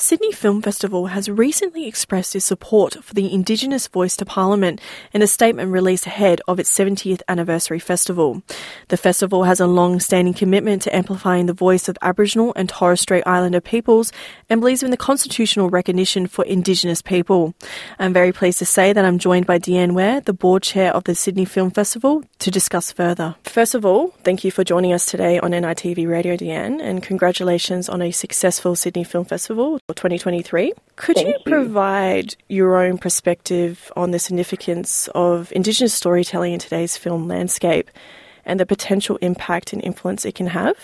that Sydney Film Festival has recently expressed its support for the Indigenous Voice to Parliament in a statement released ahead of its 70th anniversary festival. The festival has a long-standing commitment to amplifying the voice of Aboriginal and Torres Strait Islander peoples and believes in the constitutional recognition for Indigenous people. I'm very pleased to say that I'm joined by Deanne Ware, the board chair of the Sydney Film Festival, to discuss further. First of all, thank you for joining us today on NITV Radio, Deanne, and congratulations on a successful Sydney Film Festival 2023. Could you provide your own perspective on the significance of Indigenous storytelling in today's film landscape and the potential impact and influence it can have?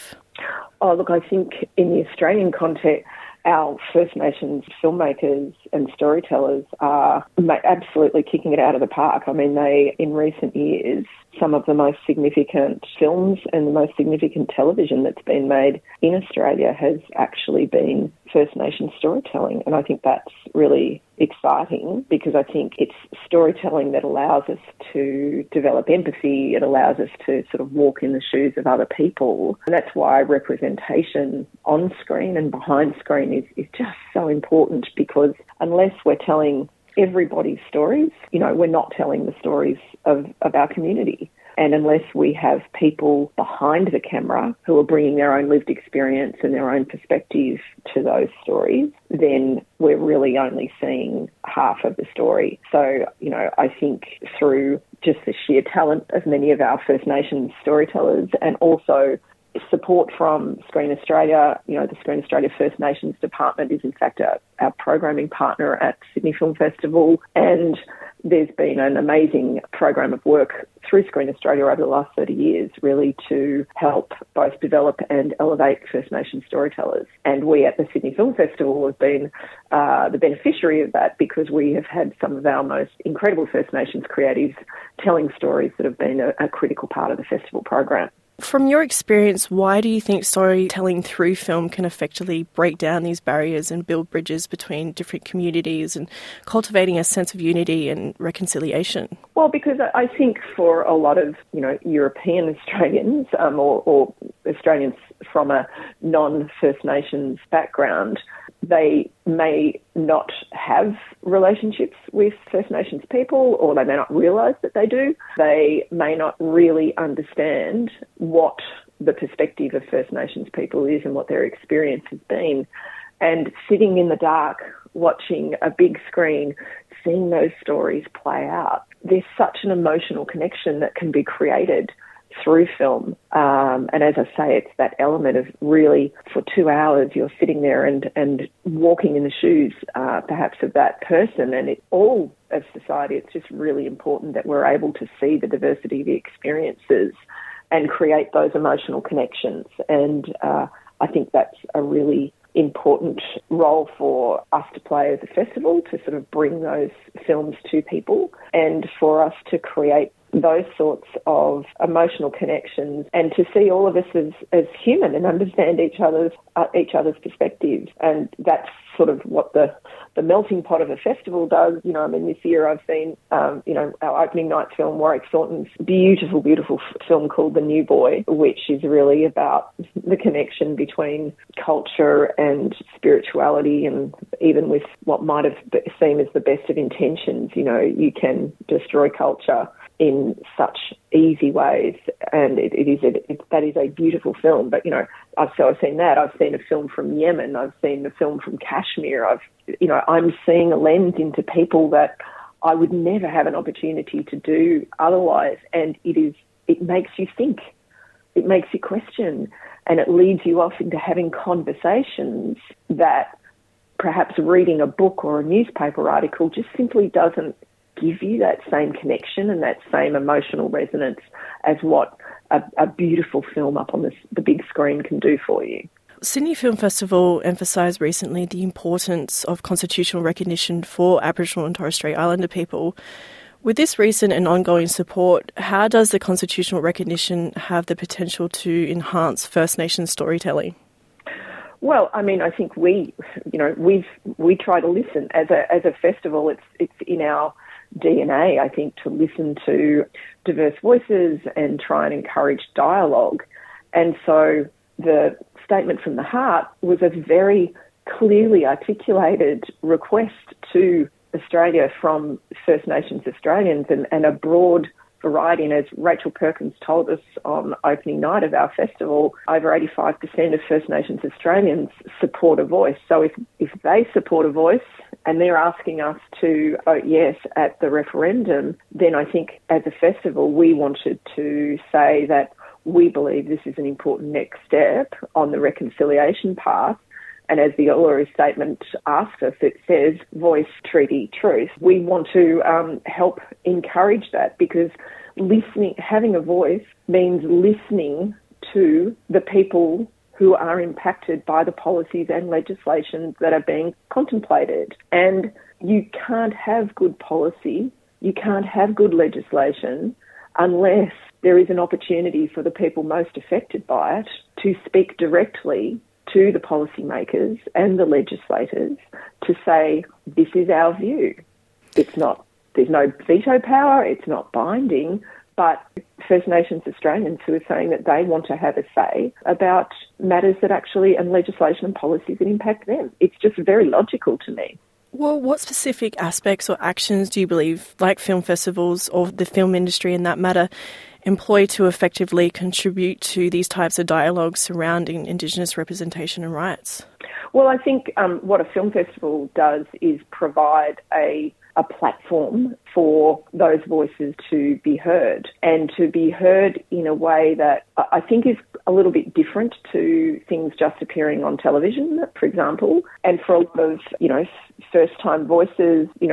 Oh, look, I think in the Australian context, our First Nations filmmakers and storytellers are absolutely kicking it out of the park. I mean, they, in recent years, some of the most significant films and the most significant television that's been made in Australia has actually been First Nations storytelling. And I think that's really exciting because I think it's storytelling that allows us to develop empathy. It allows us to sort of walk in the shoes of other people. And that's why representation on screen and behind screen is just so important, because unless we're telling everybody's stories, you know, we're not telling the stories of our community. And unless we have people behind the camera who are bringing their own lived experience and their own perspective to those stories, then we're really only seeing half of the story. So, you know, I think through just the sheer talent of many of our First Nations storytellers and also support from Screen Australia, you know, the Screen Australia First Nations Department is in fact our programming partner at Sydney Film Festival, and there's been an amazing program of work through Screen Australia over the last 30 years really to help both develop and elevate First Nations storytellers. And we at the Sydney Film Festival have been the beneficiary of that, because we have had some of our most incredible First Nations creatives telling stories that have been a critical part of the festival program. From your experience, why do you think storytelling through film can effectively break down these barriers and build bridges between different communities and cultivating a sense of unity and reconciliation? Well, because I think for a lot of, you know, European Australians or Australians from a non-First Nations background, they may not have relationships with First Nations people, or they may not realise that they do. They may not really understand what the perspective of First Nations people is and what their experience has been. And sitting in the dark, watching a big screen, seeing those stories play out, there's such an emotional connection that can be created through film. And as I say, it's that element of really for 2 hours you're sitting there and walking in the shoes perhaps of that person. And it, all of society, it's just really important that we're able to see the diversity of the experiences and create those emotional connections. And I think that's a really important role for us to play as a festival, to sort of bring those films to people and for us to create those sorts of emotional connections and to see all of us as human and understand each other's perspectives. And that's sort of what the melting pot of a festival does. You know, I mean, this year I've seen, you know, our opening night film, Warwick Thornton's beautiful, beautiful film called The New Boy, which is really about the connection between culture and spirituality, and even with what might have seemed as the best of intentions, you know, you can destroy culture in such easy ways, and that is a beautiful film. But you know, I've seen that. I've seen a film from Yemen. I've seen a film from Kashmir. I'm seeing a lens into people that I would never have an opportunity to do otherwise. And it makes you think, it makes you question, and it leads you off into having conversations that perhaps reading a book or a newspaper article just simply doesn't give you that same connection and that same emotional resonance as what a beautiful film up on the big screen can do for you. Sydney Film Festival emphasised recently the importance of constitutional recognition for Aboriginal and Torres Strait Islander people. With this recent and ongoing support, how does the constitutional recognition have the potential to enhance First Nations storytelling? Well, I mean, I think we try to listen as a festival. It's in our DNA, I think, to listen to diverse voices and try and encourage dialogue. And so the statement from the heart was a very clearly articulated request to Australia from First Nations Australians and a broad variety. And as Rachel Perkins told us on opening night of our festival, over 85% of First Nations Australians support a voice. So if they support a voice and they're asking us to vote yes at the referendum, then I think as a festival we wanted to say that we believe this is an important next step on the reconciliation path. And as the Uluru Statement asks us, it says, voice, treaty, truth. We want to help encourage that, because listening, having a voice means listening to the people who are impacted by the policies and legislation that are being contemplated. And you can't have good policy, you can't have good legislation unless there is an opportunity for the people most affected by it to speak directly to the policymakers and the legislators to say, this is our view. It's not, there's no veto power, it's not binding, but First Nations Australians who are saying that they want to have a say about matters that actually, and legislation and policies that impact them. It's just very logical to me. Well, what specific aspects or actions do you believe, like film festivals or the film industry in that matter, employ to effectively contribute to these types of dialogues surrounding Indigenous representation and rights? Well, I think what a film festival does is provide a platform for those voices to be heard, and to be heard in a way that I think is a little bit different to things just appearing on television, for example. And for a lot of, first-time voices, we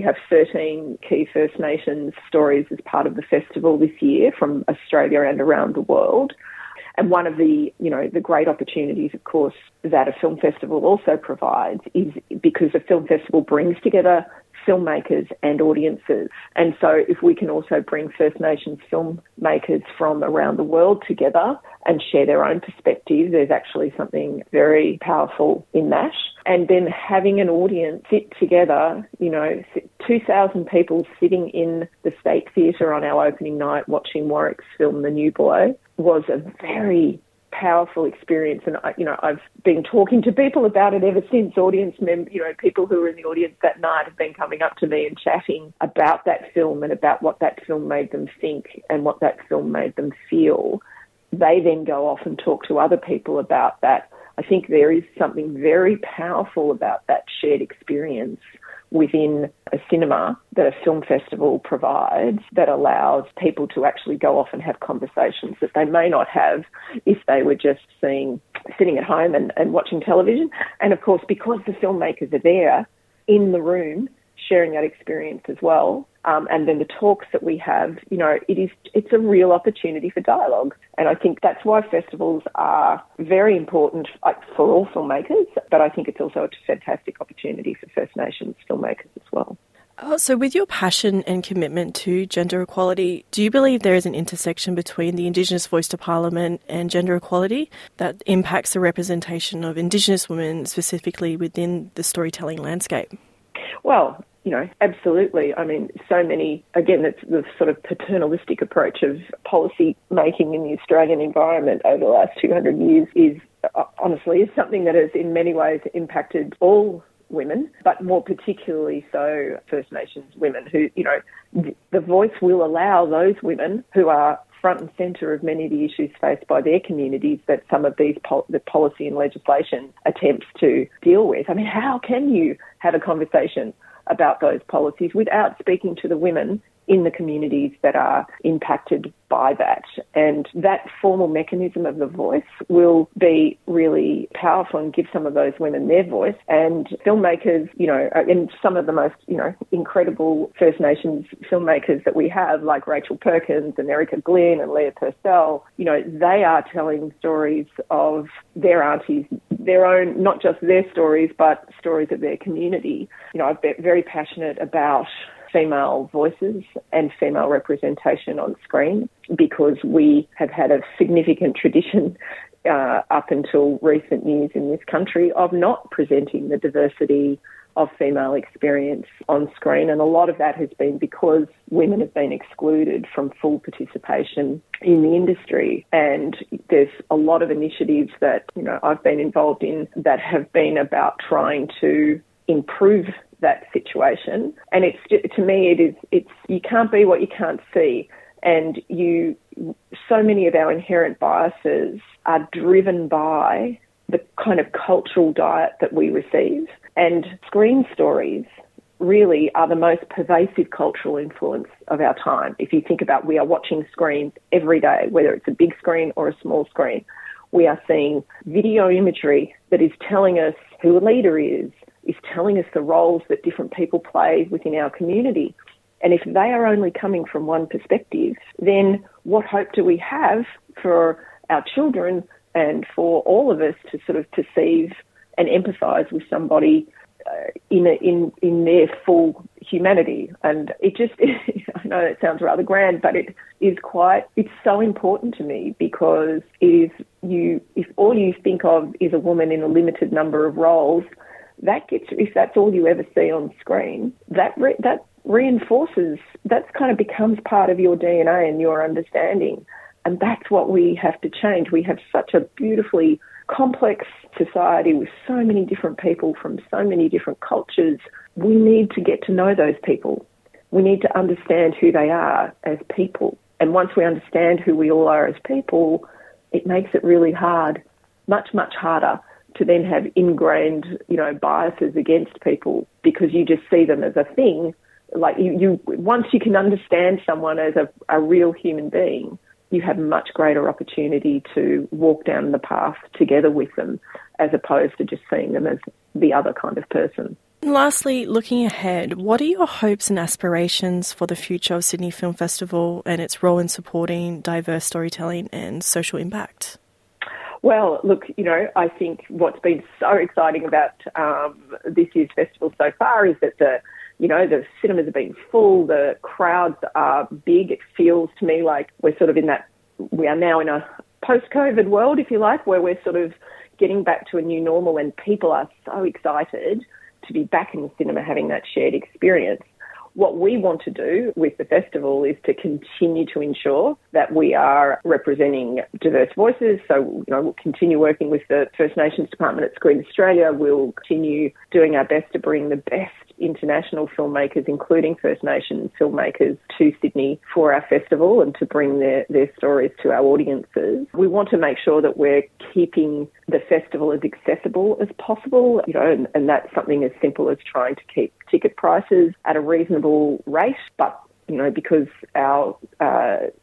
have 13 key First Nations stories as part of the festival this year from Australia and around the world. And one of the great opportunities, of course, that a film festival also provides is because a film festival brings together filmmakers and audiences. And so if we can also bring First Nations filmmakers from around the world together and share their own perspective, there's actually something very powerful in that. And then having an audience sit together, 2,000 people sitting in the State Theatre on our opening night watching Warwick's film, The New Boy, was a very powerful experience. And, I've been talking to people about it ever since. Audience members, people who were in the audience that night have been coming up to me and chatting about that film and about what that film made them think and what that film made them feel. They then go off and talk to other people about that. I think there is something very powerful about that shared experience within a cinema that a film festival provides that allows people to actually go off and have conversations that they may not have if they were just sitting at home and watching television. And of course, because the filmmakers are there in the room sharing that experience as well, and then the talks that we have, it's a real opportunity for dialogue. And I think that's why festivals are very important for all filmmakers, but I think it's also a fantastic opportunity for First Nations filmmakers as well. So with your passion and commitment to gender equality, do you believe there is an intersection between the Indigenous Voice to Parliament and gender equality that impacts the representation of Indigenous women specifically within the storytelling landscape? Well, absolutely. I mean, it's the sort of paternalistic approach of policy making in the Australian environment over the last 200 years is something that has in many ways impacted all women, but more particularly so First Nations women who, the voice will allow those women who are front and centre of many of the issues faced by their communities that some of these the policy and legislation attempts to deal with. I mean, how can you have a conversation about those policies without speaking to the women in the communities that are impacted by that? And that formal mechanism of the voice will be really powerful and give some of those women their voice. And filmmakers, and some of the most, incredible First Nations filmmakers that we have, like Rachel Perkins and Erica Glynn and Leah Purcell, they are telling stories of their aunties, their own, not just their stories, but stories of their community. I've been very passionate about female voices and female representation on screen because we have had a significant tradition up until recent years in this country of not presenting the diversity of female experience on screen, and a lot of that has been because women have been excluded from full participation in the industry. And there's a lot of initiatives that, you know, I've been involved in that have been about trying to improve that situation. And it's, to me, it's you can't be what you can't see. And so many of our inherent biases are driven by the kind of cultural diet that we receive. And screen stories really are the most pervasive cultural influence of our time. If you think about, we are watching screens every day, whether it's a big screen or a small screen. We are seeing video imagery that is telling us who a leader is telling us the roles that different people play within our community. And if they are only coming from one perspective, then what hope do we have for our children and for all of us to sort of perceive and empathise with somebody in their full humanity? And it just, I know that sounds rather grand, but it is quite, it's so important to me, because if all you think of is a woman in a limited number of roles, if that's all you ever see on screen, that reinforces, that's kind of becomes part of your DNA and your understanding. And that's what we have to change. We have such a beautifully complex society with so many different people from so many different cultures. We need to get to know those people. We need to understand who they are as people. And once we understand who we all are as people, it makes it really hard, much, much harder, to then have ingrained, you know, biases against people, because you just see them as a thing. Like once you can understand someone as a real human being, you have much greater opportunity to walk down the path together with them, as opposed to just seeing them as the other kind of person. And lastly, looking ahead, what are your hopes and aspirations for the future of Sydney Film Festival and its role in supporting diverse storytelling and social impact? Well, look, you know, I think what's been so exciting about this year's festival so far is that the cinemas have been full, the crowds are big. It feels to me like we are now in a post-COVID world, if you like, where we're sort of getting back to a new normal, and people are so excited to be back in the cinema having that shared experience. What we want to do with the festival is to continue to ensure that we are representing diverse voices. So, you know, we'll continue working with the First Nations Department at Screen Australia. We'll continue doing our best to bring the best international filmmakers, including First Nations filmmakers, to Sydney for our festival and to bring their stories to our audiences. We want to make sure that we're keeping the festival as accessible as possible, you know, and that's something as simple as trying to keep ticket prices at a reasonable rate, but you know, because our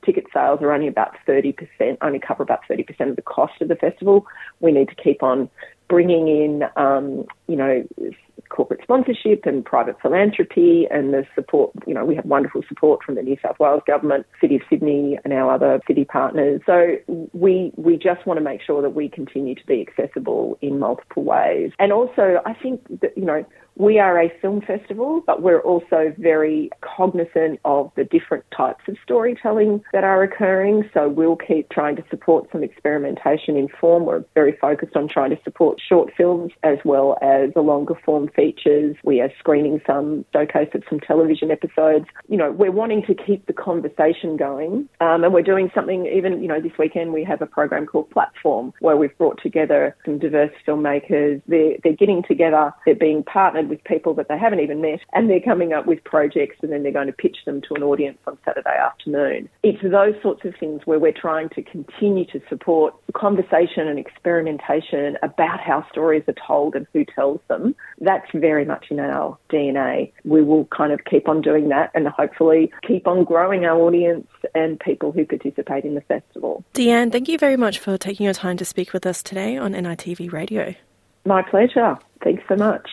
ticket sales are only cover about 30% of the cost of the festival, we need to keep on bringing in, you know, corporate sponsorship and private philanthropy and the support. You know, we have wonderful support from the New South Wales government, City of Sydney and our other city partners. So we just want to make sure that we continue to be accessible in multiple ways. And also, I think that, you know, we are a film festival, but we're also very cognizant of the different types of storytelling that are occurring. So we'll keep trying to support some experimentation in form. We're very focused on trying to support short films as well as the longer form features. We are screening some showcase of some television episodes. You know, we're wanting to keep the conversation going. And we're doing something even, you know, this weekend we have a program called Platform, where we've brought together some diverse filmmakers. They're getting together, they're being partnered with people that they haven't even met, and they're coming up with projects, and then they're going to pitch them to an audience on Saturday afternoon. It's those sorts of things where we're trying to continue to support conversation and experimentation about how stories are told and who tells them. That's very much in our DNA. We will kind of keep on doing that and hopefully keep on growing our audience and people who participate in the festival. Deanne, thank you very much for taking your time to speak with us today on NITV Radio. My pleasure. Thanks so much.